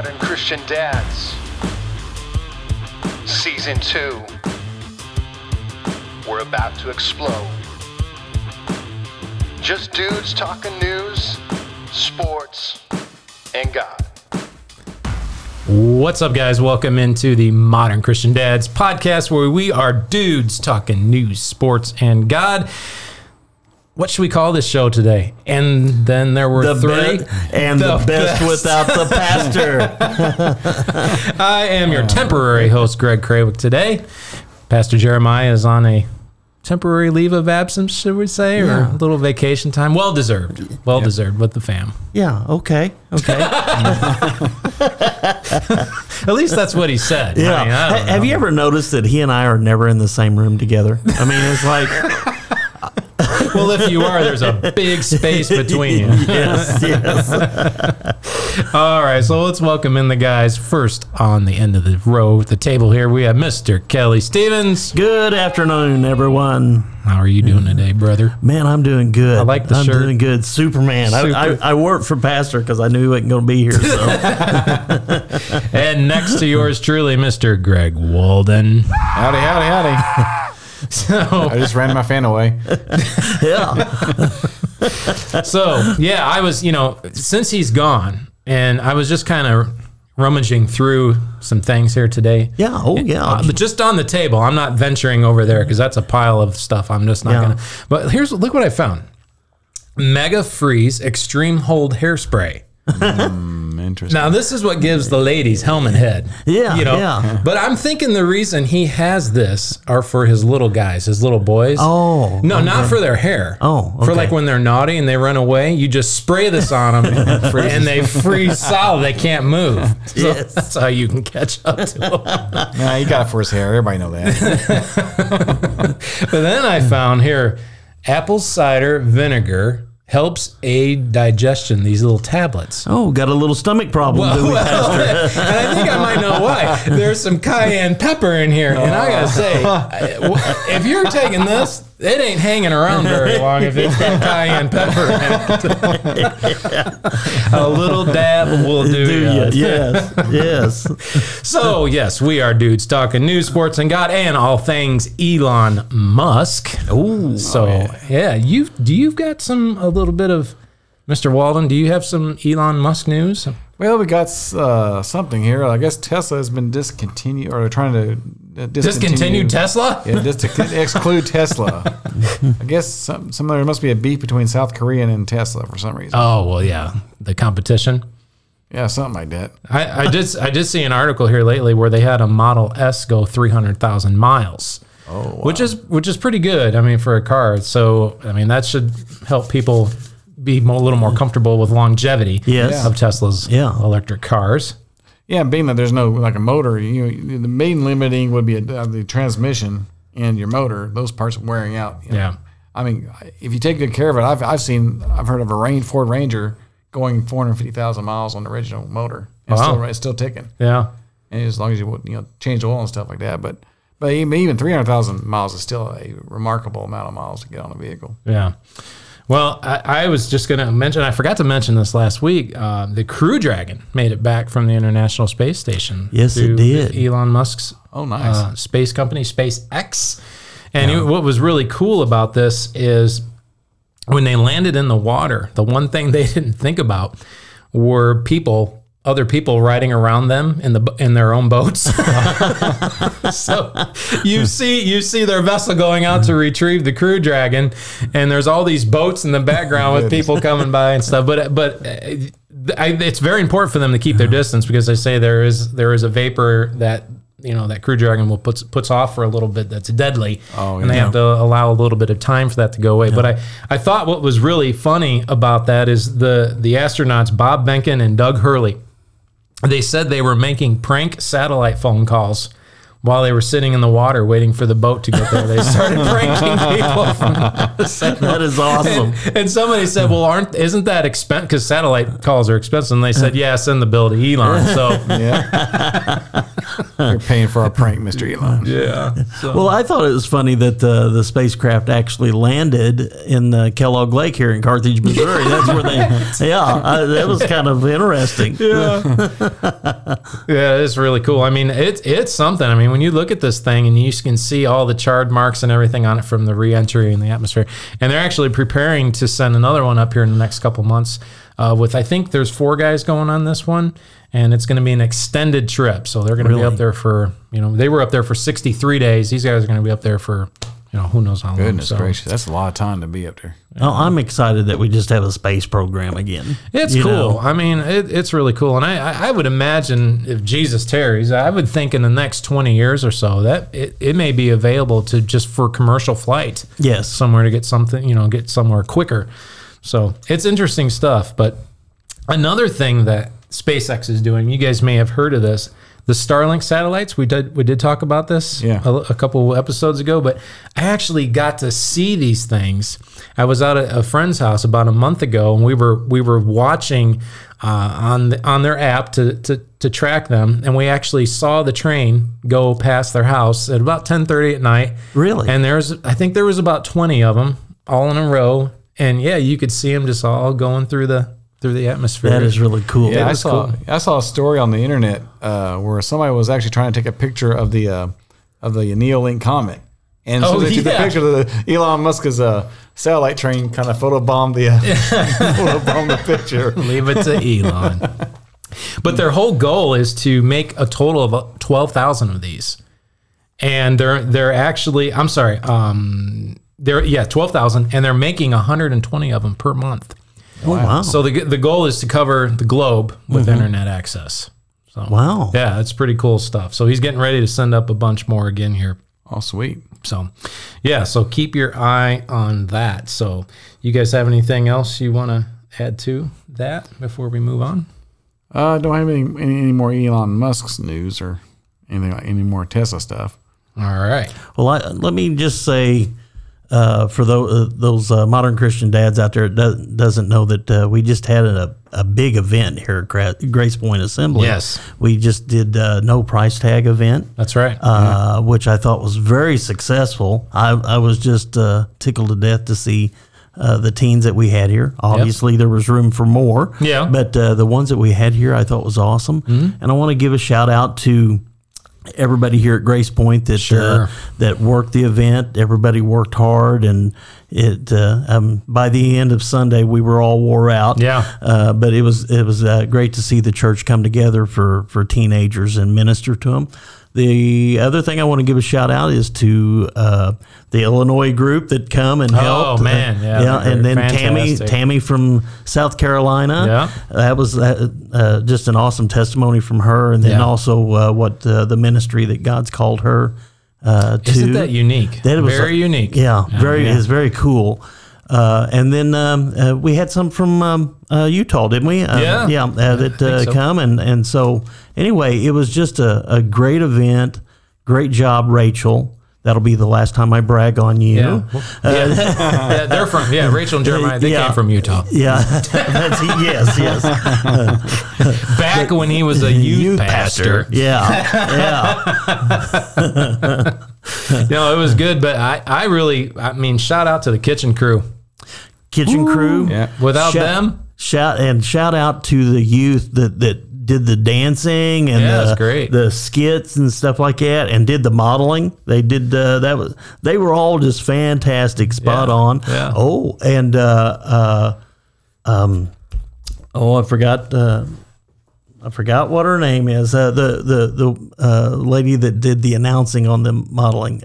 Modern Christian Dads, Season 2. We're about to explode. Just dudes talking news, sports, and God. What's up, guys? Welcome into the Modern Christian Dads podcast, where we are dudes talking news, sports, and God. What should we call this show today? And then there were three. The best without the pastor. I am your temporary host, Greg Krawick, today. Pastor Jeremiah is on a temporary leave of absence, should we say, or a little vacation time. Well deserved with the fam. Yeah, okay. At least that's what he said. Yeah. I mean, Have you ever noticed that he and I are never in the same room together? I mean, it's like... Well, if you are, there's a big space between you. Yes. All right, so let's welcome in the guys. First on the end of the row at the table here, we have Mr. Kelly Stevens. Good afternoon, everyone. How are you doing today, brother? Man, I'm doing good. I like the shirt. I'm doing good. Superman. I worked for Pastor because I knew he wasn't going to be here. So. And next to yours truly, Mr. Greg Walden. Howdy. So I just ran my fan away. Yeah. So, yeah, I was, since he's gone, and I was just kind of rummaging through some things here today. Yeah, but just on the table. I'm not venturing over there because that's a pile of stuff. I'm just not going to. But look what I found. Mega Freeze Extreme Hold Hairspray. Interesting. Now, this is what gives the ladies helmet head. Yeah, But I'm thinking the reason he has this are for his little guys, his little boys. Oh. No, not for their hair. Oh, okay. For like when they're naughty and they run away, you just spray this on them and they freeze solid. They can't move. So that's how you can catch up to them. Nah, he got it for his hair. Everybody know that. But then I found here, apple cider vinegar helps aid digestion, these little tablets. Oh, got a little stomach problem. Pastor? And I think I might know why. There's some cayenne pepper in here. And I got to say, if you're taking this, it ain't hanging around very long if it's got cayenne pepper in it. A little dab will do. Yes. So, yes, we are dudes talking news, sports, and God, and all things Elon Musk. Ooh. So, you've got a little bit of, Mr. Walden, do you have some Elon Musk news? Well, we got something here. I guess Tesla has been discontinued, or trying to discontinue Tesla? Yeah, exclude Tesla. I guess there must be a beef between South Korea and Tesla for some reason. Oh, well, yeah. The competition? Yeah, something like that. I did see an article here lately where they had a Model S go 300,000 miles. Oh, wow. Which is pretty good, I mean, for a car. So, I mean, that should help people be a little more comfortable with longevity of Tesla's electric cars. Yeah, being that there's no like a motor, the main limiting would be the transmission and your motor. Those parts are wearing out. Yeah, I mean, if you take good care of it, I've heard of a Ford Ranger going 450,000 miles on the original motor. And it's still ticking. Yeah, and as long as you change the oil and stuff like that, but even 300,000 miles is still a remarkable amount of miles to get on a vehicle. Yeah. Well, I was just going to mention, I forgot to mention this last week, the Crew Dragon made it back from the International Space Station. Yes, it did. Elon Musk's space company, SpaceX. And what was really cool about this is when they landed in the water, the one thing they didn't think about were other people riding around them in their own boats. So you see their vessel going out to retrieve the Crew Dragon, and there's all these boats in the background with people coming by and stuff. But it's very important for them to keep their distance, because they say there is a vapor that that Crew Dragon will puts off for a little bit that's deadly, and they have to allow a little bit of time for that to go away. Yeah. But I thought what was really funny about that is the astronauts Bob Behnken and Doug Hurley. They said they were making prank satellite phone calls while they were sitting in the water waiting for the boat to get there. They started pranking people from the satellite. That is awesome. And somebody said, well, isn't that expensive? Because satellite calls are expensive. And they said, send the bill to Elon. So You're paying for our prank, Mr. Elon. Yeah. So. Well, I thought it was funny that the spacecraft actually landed in Kellogg Lake here in Carthage, Missouri. That's where they, that was kind of interesting. Yeah. Yeah, it's really cool. I mean, it's something. I mean, when you look at this thing and you can see all the charred marks and everything on it from the re-entry in the atmosphere, and they're actually preparing to send another one up here in the next couple months. With I think there's 4 guys going on this one, and it's going to be an extended trip. So they're going to be up there for, they were up there for 63 days. These guys are going to be up there for, who knows how long. Goodness gracious, that's a lot of time to be up there. Oh, I'm excited that we just have a space program again. It's cool. I mean, it's really cool. And I would imagine if Jesus tarries, I would think in the next 20 years or so that it may be available to just for commercial flight. Yes. Somewhere to get something, get somewhere quicker. So it's interesting stuff. But another thing that SpaceX is doing, you guys may have heard of this, the Starlink satellites. We did talk about this a couple episodes ago, but I actually got to see these things. I was out at a friend's house about a month ago, and we were watching on their app to track them, and we actually saw the train go past their house at about 10:30 at night. Really? And I think there was about 20 of them all in a row. And yeah, you could see them just all going through the atmosphere. That is really cool. Yeah, I saw a story on the internet where somebody was actually trying to take a picture of the Neolink comet, and so they took a picture of the Elon Musk's satellite train, kind of photobombed the picture. Leave it to Elon. But their whole goal is to make a total of 12,000 of these, and they're actually 12,000, and they're making 120 of them per month. Oh, wow. So the goal is to cover the globe with internet access. So, wow. Yeah, it's pretty cool stuff. So he's getting ready to send up a bunch more again here. Oh, sweet. So, yeah, so keep your eye on that. So you guys have anything else you want to add to that before we move on? Don't have any more Elon Musk's news or anything like any more Tesla stuff. All right. Well, let me just say... for those modern Christian dads out there that doesn't know that we just had a big event here at Grace Point Assembly. Yes. We just did a no price tag event. That's right. Which I thought was very successful. I was just tickled to death to see the teens that we had here. Obviously, there was room for more. Yeah. But the ones that we had here I thought was awesome. Mm-hmm. And I want to give a shout out to everybody here at Grace Point that that worked the event. Everybody worked hard, and it by the end of Sunday we were all wore out. Yeah, but it was great to see the church come together for teenagers and minister to them. The other thing I want to give a shout out is to the Illinois group that come and helped. Oh man, and then fantastic. Tammy from South Carolina. Yeah, that was just an awesome testimony from her, and then also what the ministry that God's called her to. Isn't that unique? That was very unique. Yeah, it's very cool. And then we had some from Utah, didn't we? That come. And so anyway, it was just a great event. Great job, Rachel. That'll be the last time I brag on you. Yeah, they're from Rachel and Jeremiah. They came from Utah. Yeah, yes. Back when he was a youth pastor. Yeah. No, it was good, but I mean, shout out to the kitchen crew. Yeah. Without them, shout out to the youth that did the dancing and the skits and stuff like that, and did the modeling. They did they were all just fantastic, spot on. Yeah. Oh, and I forgot what her name is. The lady that did the announcing on the modeling.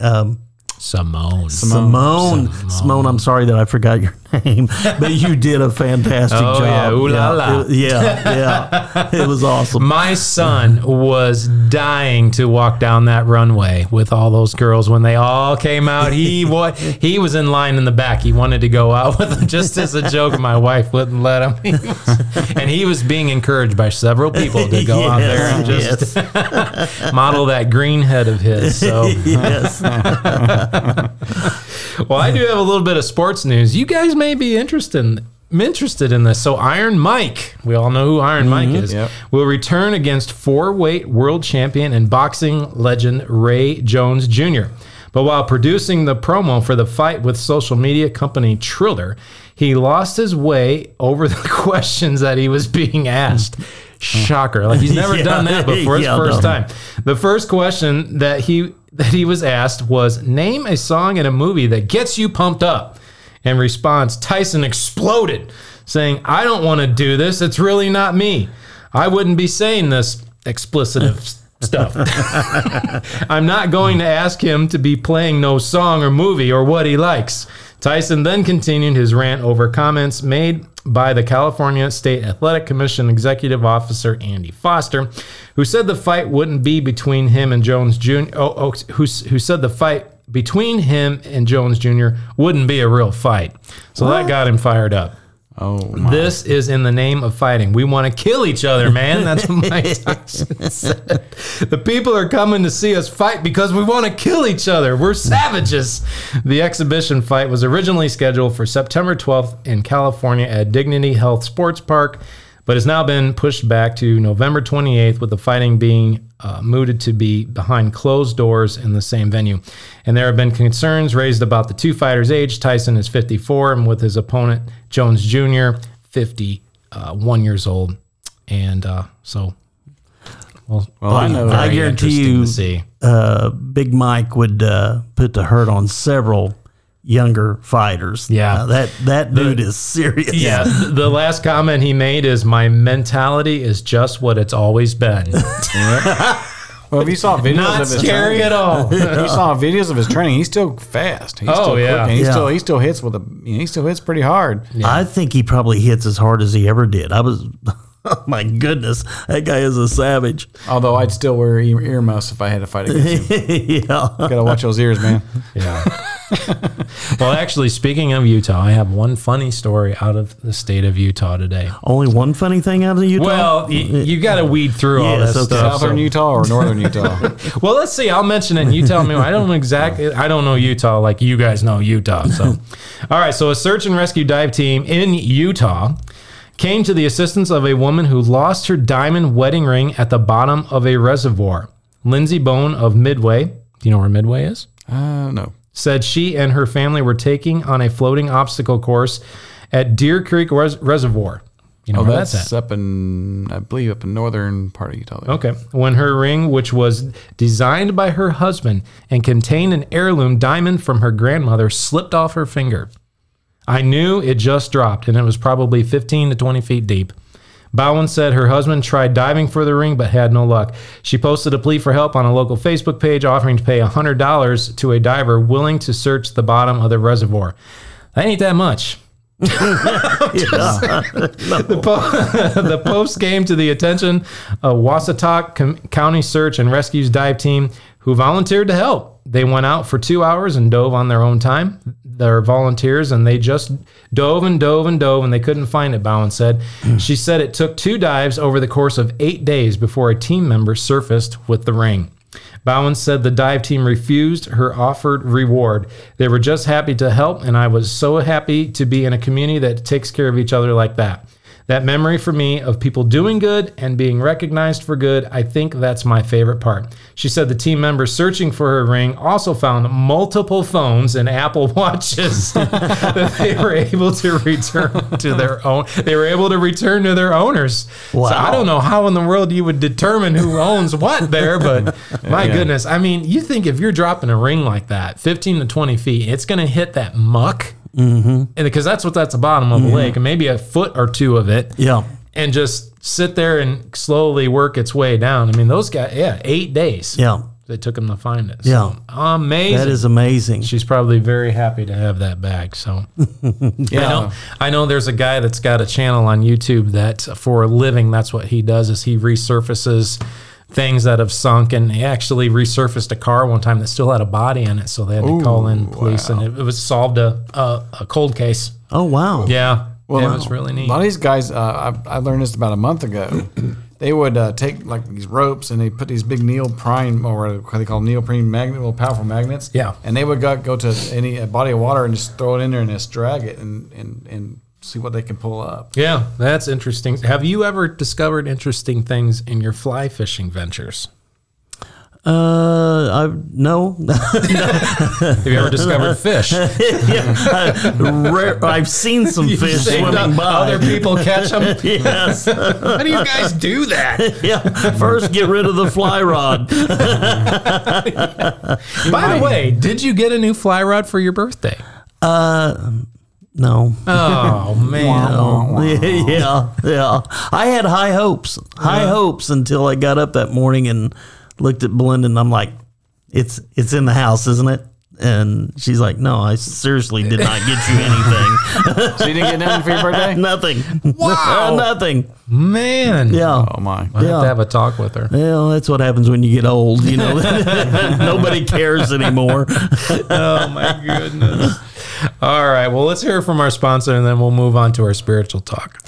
Simone, I'm sorry that I forgot your name, but you did a fantastic job. Yeah, ooh la la. Yeah. It was awesome. My son was dying to walk down that runway with all those girls when they all came out. He was in line in the back. He wanted to go out with them just as a joke. My wife wouldn't let him. And he was being encouraged by several people to go out there and just model that green head of his. So. Yes. Well, I do have a little bit of sports news. You guys may be interested in I'm interested in this. So Iron Mike, we all know who Iron Mike is, will return against four-weight world champion and boxing legend Ray Jones Jr. But while producing the promo for the fight with social media company Triller, he lost his way over the questions that he was being asked. Shocker. Like, he's never done that before. It's first time. The first question that he was asked was, name a song in a movie that gets you pumped up. In response, Tyson exploded, saying, I don't want to do this. It's really not me. I wouldn't be saying this explicit stuff. I'm not going to ask him to be playing no song or movie or what he likes. Tyson then continued his rant over comments made by the California State Athletic Commission Executive Officer Andy Foster, who said the fight wouldn't be between him and Jones Jr. Who said the fight between him and Jones Jr. wouldn't be a real fight. So that got him fired up. Oh, my. This is in the name of fighting. We want to kill each other, man. That's what Mike Tyson said. The people are coming to see us fight because we want to kill each other. We're savages. The exhibition fight was originally scheduled for September 12th in California at Dignity Health Sports Park, but has now been pushed back to November 28th, with the fighting being mooted to be behind closed doors in the same venue. And there have been concerns raised about the two fighters' age. Tyson is 54, and with his opponent, Jones Jr., 51 years old. And I guarantee you, Big Mike would put the hurt on several younger fighters. Yeah. That dude is serious. Yeah. The last comment he made is, my mentality is just what it's always been. Well, if you saw videos of his training at all, he's still fast. He's still quick, and he still hits with he still hits pretty hard. Yeah. I think he probably hits as hard as he ever did. Oh my goodness, that guy is a savage. Although I'd still wear earmuffs if I had to fight against him. Gotta watch those ears, man. Yeah. Well, actually, speaking of Utah, I have one funny story out of the state of Utah today. Only one funny thing out of Utah? Well, you got to weed through all this stuff. Southern Utah or northern Utah? Well, let's see. I'll mention it and you tell me. I don't know Utah like you guys know Utah. So, all right. So a search and rescue dive team in Utah came to the assistance of a woman who lost her diamond wedding ring at the bottom of a reservoir. Lindsay Bone of Midway. Do you know where Midway is? No. Said she and her family were taking on a floating obstacle course at Deer Creek Reservoir. You know where that's at? Up in, I believe, up in northern part of Utah. Okay. When her ring, which was designed by her husband and contained an heirloom diamond from her grandmother, slipped off her finger. I knew it just dropped, and it was probably 15 to 20 feet deep. Bowen said her husband tried diving for the ring but had no luck. She posted a plea for help on a local Facebook page, offering to pay $100 to a diver willing to search the bottom of the reservoir. That ain't that much. The post came to the attention of Wasatch County Search and Rescue's dive team, who volunteered to help. They went out for 2 hours and dove on their own time. They're volunteers, and they just dove, and they couldn't find it, Bowen said. She said it took 2 dives over the course of 8 days before a team member surfaced with the ring. Bowen said the dive team refused her offered reward. They were just happy to help, and I was so happy to be in a community that takes care of each other like that. That memory for me of people doing good and being recognized for good, I think that's my favorite part. She said the team members searching for her ring also found multiple phones and Apple Watches that they were able to return to their own. They were able to return to their owners. Wow. So I don't know how in the world you would determine who owns what there, but my goodness. I mean, you think if you're dropping a ring like that, 15 to 20 feet, it's going to hit that muck. Mm-hmm. And because that's the bottom of a lake, and maybe a foot or two of it. Yeah. And just sit there and slowly work its way down. I mean, those guys, 8 days. Yeah. It took them to find it. Yeah. So, amazing. That is amazing. She's probably very happy to have that back. So, I know there's a guy that's got a channel on YouTube that for a living, that's what he does, is he resurfaces things that have sunk, and they actually resurfaced a car one time that still had a body in it, so they had to call in police, and it was solved a cold case. Oh, wow. Yeah. Well, it was really neat. A lot of these guys, I learned this about a month ago. They would take like these ropes, and they put these big neoprene, or what they call neoprene magnet, little powerful magnets. Yeah. And they would go to any body of water and just throw it in there and just drag it and see what they can pull up. Yeah, that's interesting. Have you ever discovered interesting things in your fly fishing ventures? No. Have you ever discovered fish? I've seen some fish swimming by. Other people catch them? Yes. How do you guys do that? Yeah. First, get rid of the fly rod. By the way, did you get a new fly rod for your birthday? No. Oh, man. No. Yeah. I had high hopes until I got up that morning and looked at Belinda and I'm like, it's in the house, isn't it? And she's like, no, I seriously did not get you anything. So you didn't get nothing for your birthday? Nothing. Wow. Nothing. Man. Yeah. Oh, my. I have to have a talk with her. Well, that's what happens when you get old, you know. Nobody cares anymore. Oh, my goodness. All right. Well, let's hear from our sponsor, and then we'll move on to our spiritual talk.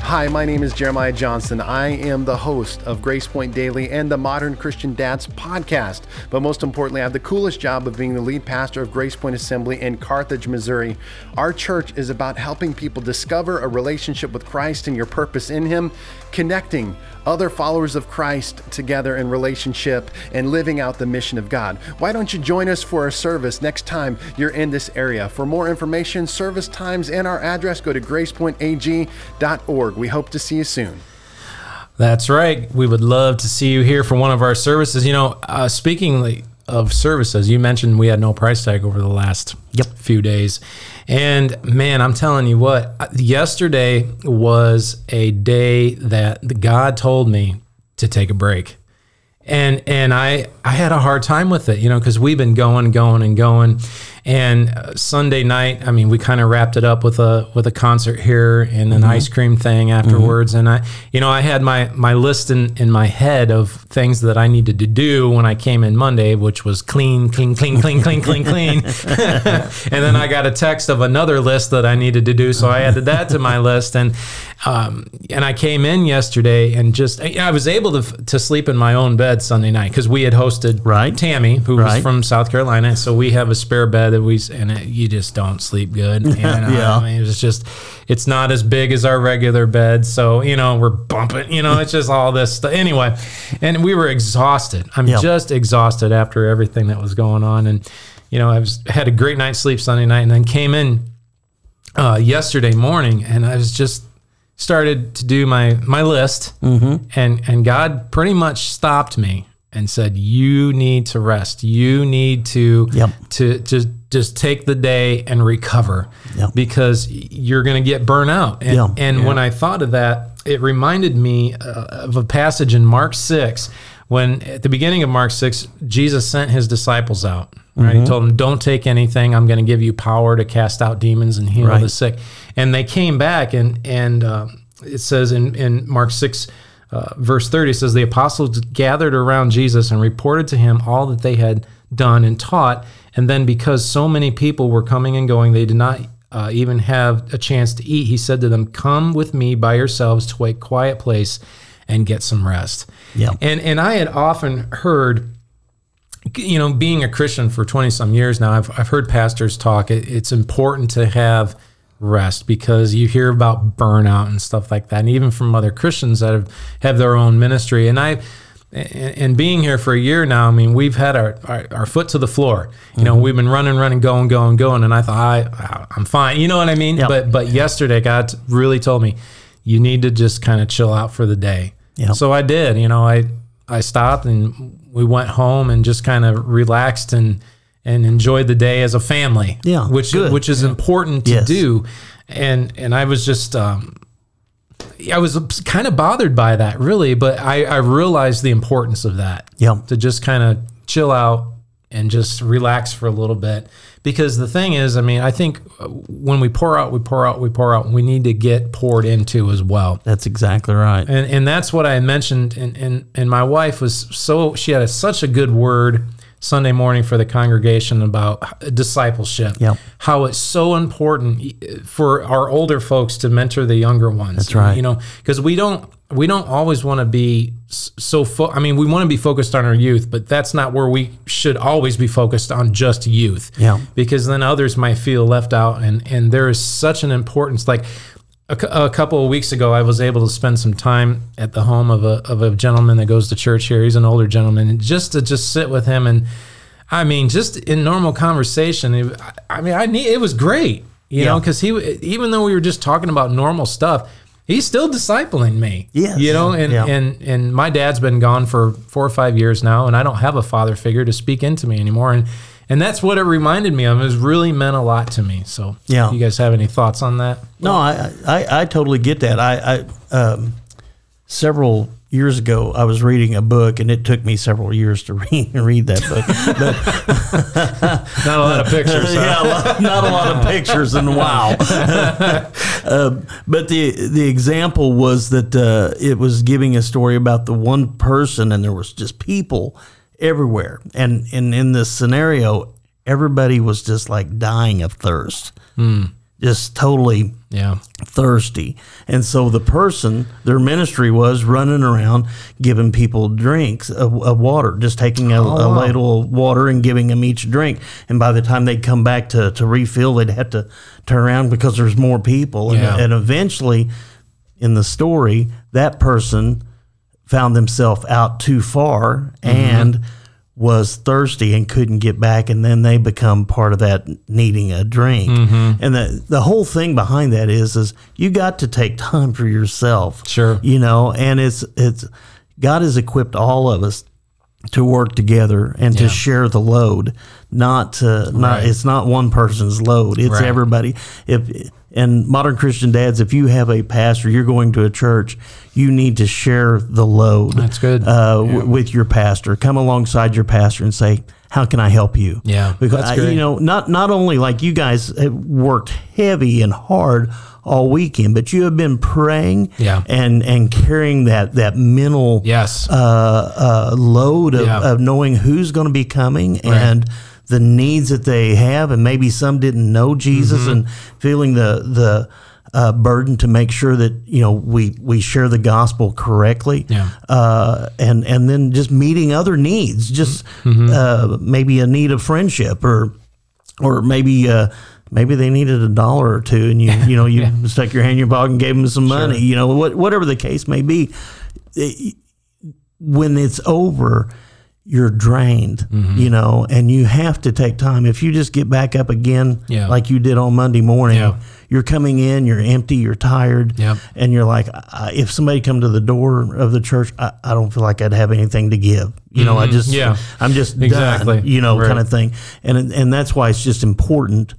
Hi, my name is Jeremiah Johnson. I am the host of Grace Point Daily and the Modern Christian Dads podcast. But most importantly, I have the coolest job of being the lead pastor of Grace Point Assembly in Carthage, Missouri. Our church is about helping people discover a relationship with Christ and your purpose in Him, connecting other followers of Christ together in relationship and living out the mission of God. Why don't you join us for a service next time you're in this area? For more information, service times, and our address, go to gracepointag.org. We hope to see you soon. That's right. We would love to see you here for one of our services. You know, speaking of services, you mentioned we had no price tag over the last few days. And man, I'm telling you what, yesterday was a day that God told me to take a break. And I had a hard time with it, you know, because we've been going. And Sunday night, I mean, we kind of wrapped it up with a concert here and an ice cream thing afterwards. Mm-hmm. And I had my list in my head of things that I needed to do when I came in Monday, which was clean. And then I got a text of another list that I needed to do, so I added that to my list. And I came in yesterday and just I was able to sleep in my own bed Sunday night because we had hosted Tammy, who was from South Carolina, so we have a spare bed. You just don't sleep good. And, I mean, it's not as big as our regular bed. So, we're bumping, it's just all this stuff. Anyway, and we were exhausted. I'm just exhausted after everything that was going on. And, I had a great night's sleep Sunday night and then came in yesterday morning and I was just started to do my list and God pretty much stopped me and said, you need to rest. You need to just take the day and recover because you're going to get burnt out. And, when I thought of that, it reminded me of a passage in Mark 6, when at the beginning of Mark 6, Jesus sent his disciples out. Right? He told them, don't take anything. I'm going to give you power to cast out demons and heal the sick. And they came back and it says in Mark 6, verse 30 says, the apostles gathered around Jesus and reported to him all that they had done and taught. And then because so many people were coming and going, they did not even have a chance to eat. He said to them, come with me by yourselves to a quiet place and get some rest. Yeah. And I had often heard, being a Christian for 20 some years now, I've heard pastors talk. It's important to have rest because you hear about burnout and stuff like that, and even from other Christians that have their own ministry. And being here for a year now, I mean, we've had our foot to the floor. We've been running, going, and I thought I'm fine. You know what I mean? Yep. But yesterday, God really told me you need to just kind of chill out for the day. Yep. So I did. I stopped and we went home and just kind of relaxed and enjoyed the day as a family, which is important to do. And I was just, I was kind of bothered by that really, but I realized the importance of that, to just kind of chill out and just relax for a little bit. Because the thing is, I mean, I think when we pour out, and we need to get poured into as well. That's exactly right. And that's what I mentioned. And my wife she had such a good word Sunday morning for the congregation about discipleship, how it's so important for our older folks to mentor the younger ones. That's right. Because we don't we don't always want to be so, I mean, we want to be focused on our youth, but that's not where we should always be focused on just youth. Yeah. Because then others might feel left out. And there is such an importance. Like a couple of weeks ago, I was able to spend some time at the home of a gentleman that goes to church here. He's an older gentleman. And just to sit with him. And I mean, just in normal conversation, it was great, you know, because even though we were just talking about normal stuff, he's still discipling me, and my dad's been gone for 4 or 5 years now, and I don't have a father figure to speak into me anymore. And that's what it reminded me of. It really meant a lot to me. So do you guys have any thoughts on that? No, I totally get that. I several years ago, I was reading a book, and it took me several years to read that book. But, not a lot of pictures. Yeah, not a lot of pictures, and wow. But the example was that it was giving a story about the one person, and there was just people everywhere. And in this scenario, everybody was just like dying of thirst. Mm. Just totally thirsty. And so the person, their ministry was running around giving people drinks of water, just taking a ladle of water and giving them each drink. And by the time they'd come back to refill, they'd have to turn around because there's more people. Yeah. And eventually, in the story, that person found themselves out too far and was thirsty and couldn't get back, and then they become part of that needing a drink. Mm-hmm. And the whole thing behind that is you got to take time for yourself. Sure. You know, and it's God has equipped all of us to work together and to share the load. It's not one person's load. It's everybody. And modern Christian dads, if you have a pastor, you're going to a church, you need to share the load. That's good. With your pastor. Come alongside your pastor and say, how can I help you? Yeah, because that's good. You know, not only like you guys have worked heavy and hard all weekend, but you have been praying and carrying that mental load of knowing who's going to be coming and the needs that they have, and maybe some didn't know Jesus, and feeling the burden to make sure that, you know, we share the gospel correctly, and then just meeting other needs, just maybe a need of friendship, or maybe they needed $1 or $2, and you stuck your hand in your pocket and gave them some money, you know, whatever the case may be. When it's over, you're drained, you know, and you have to take time. If you just get back up again, like you did on Monday morning, you're coming in, you're empty, you're tired, and you're like, if somebody come to the door of the church, I don't feel like I'd have anything to give. You know, I'm just done, you know, kind of thing. And that's why it's just important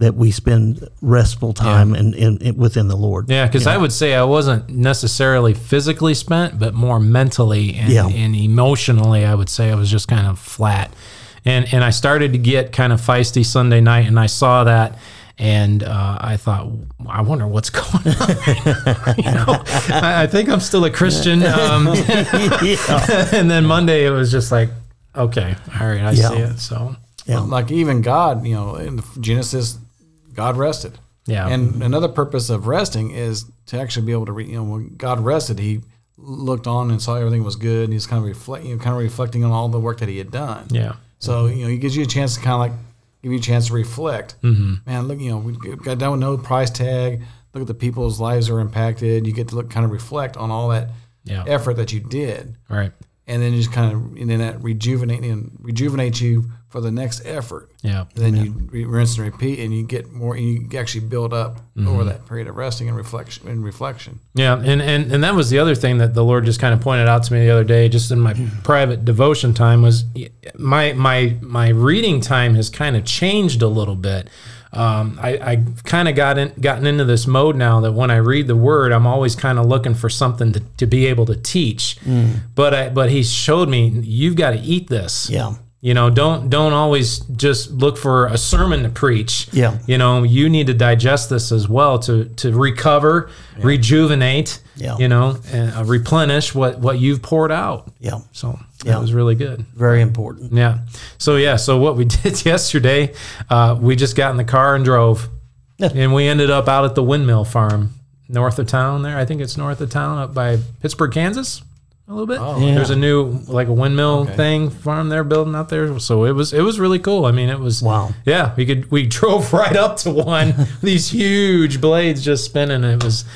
that we spend restful time in within the Lord. Yeah, because I would say I wasn't necessarily physically spent, but more mentally and emotionally, I would say I was just kind of flat. And I started to get kind of feisty Sunday night, and I saw that, and I thought, I wonder what's going on. You know, I think I'm still a Christian. And then Monday it was just like, okay, all right, I see it. So like even God, you know, in Genesis, God rested. Yeah. And another purpose of resting is to actually be able to read, you know, when God rested, he looked on and saw everything was good, and he's kind of reflecting on all the work that he had done. Yeah. So, you know, he gives you a chance to give you a chance to reflect. Mm-hmm. Man, look, you know, we got down with no price tag. Look at the people's lives are impacted. You get to reflect on all that effort that you did. Right. And then just that rejuvenates you for the next effort. Yeah. And then you rinse and repeat, and you get more, and you actually build up over that period of resting and reflection. Yeah. And that was the other thing that the Lord just kind of pointed out to me the other day, just in my private devotion time, was my reading time has kind of changed a little bit. I've kind of gotten into this mode now that when I read the Word, I'm always kind of looking for something to be able to teach. Mm. But he showed me, you've got to eat this. Yeah. You know, don't always just look for a sermon to preach. Yeah. You know, you need to digest this as well to recover, rejuvenate. Yeah. You know, and replenish what you've poured out. Yeah. So. Yeah. That was really good. Very important. Yeah. So what we did yesterday, we just got in the car and drove, and we ended up out at the windmill farm north of town there. I think it's north of town up by Pittsburgh, Kansas a little bit. Oh, yeah. There's a new, like a windmill thing farm they're building out there. So it was really cool. I mean, it was, wow. Yeah. We drove right up to one, these huge blades just spinning. It was,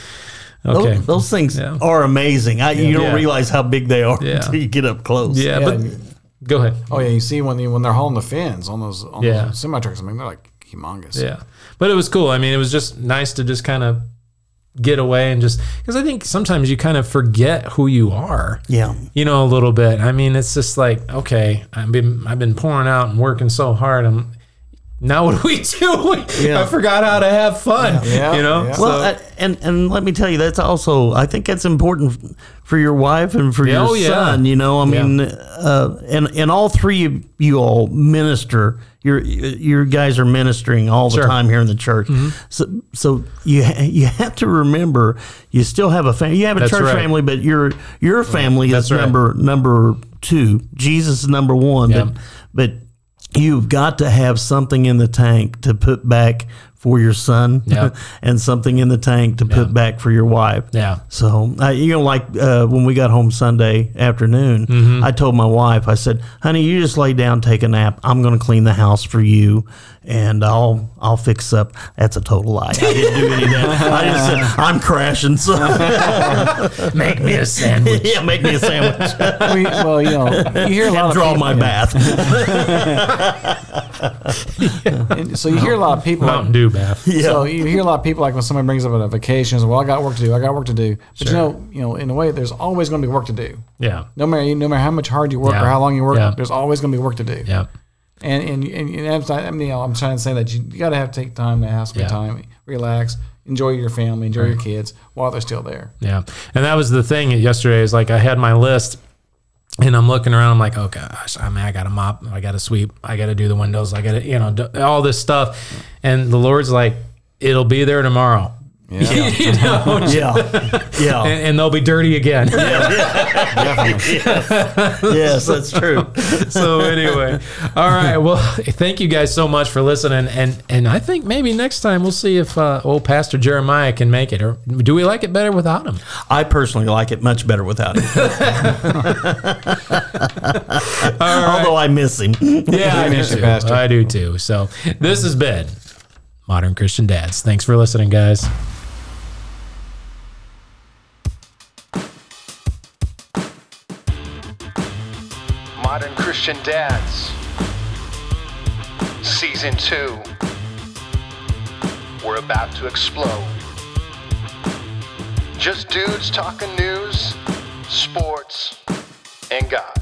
okay. Those things are amazing. You don't realize how big they are until you get up close. Yeah. But go ahead. Oh yeah. You see when they're hauling the fins on those semi-trucks, I mean, they're like humongous. Yeah. But it was cool. I mean, it was just nice to just kind of get away and just, because I think sometimes you kind of forget who you are, a little bit. I mean, it's just like, okay, I've been pouring out and working so hard. Now what do we do? I forgot how to have fun, Well, and let me tell you, that's also, I think that's important for your wife and for your son, I mean, and all three of you all minister. Your guys are ministering all the time here in the church. Mm-hmm. So you have to remember, you still have a family. You have a church family, but your family is number two. Jesus is number one. Yeah. But you've got to have something in the tank to put back for your son, and something in the tank to put back for your wife. Yeah. So when we got home Sunday afternoon, mm-hmm. I told my wife, I said, "Honey, you just lay down, take a nap. I'm going to clean the house for you, and I'll fix up." That's a total lie. I didn't do any of that. I just said, "I'm crashing, so make me a sandwich." Yeah, make me a sandwich. You hear a lot of draw people, my bath. And so you hear a lot of people. Mountain Dew bath. Yeah. So you hear a lot of people, like when somebody brings up a vacation, is, "Well, I got work to do." But you know, in a way, there's always going to be work to do. Yeah. No matter how much hard you work or how long you work, there's always going to be work to do. Yeah. And I mean, I'm trying to say that you got to have to take time to have some time, relax, enjoy your family, enjoy your kids while they're still there. Yeah. And that was the thing yesterday, is like I had my list. And I'm looking around, I'm like, oh gosh, I mean, I got to mop, I got to sweep, I got to do the windows, I got to, all this stuff. And the Lord's like, it'll be there tomorrow. Yeah. And they'll be dirty again. Yes, that's true. So anyway, all right. Well, thank you guys so much for listening. And I think maybe next time we'll see if old Pastor Jeremiah can make it. Or do we like it better without him? I personally like it much better without him. Although I miss him. Yeah, I miss you, Pastor. I do too. So this has been Modern Christian Dads. Thanks for listening, guys. Modern Christian Dads, Season 2. We're about to explode. Just dudes talking news, sports, and God.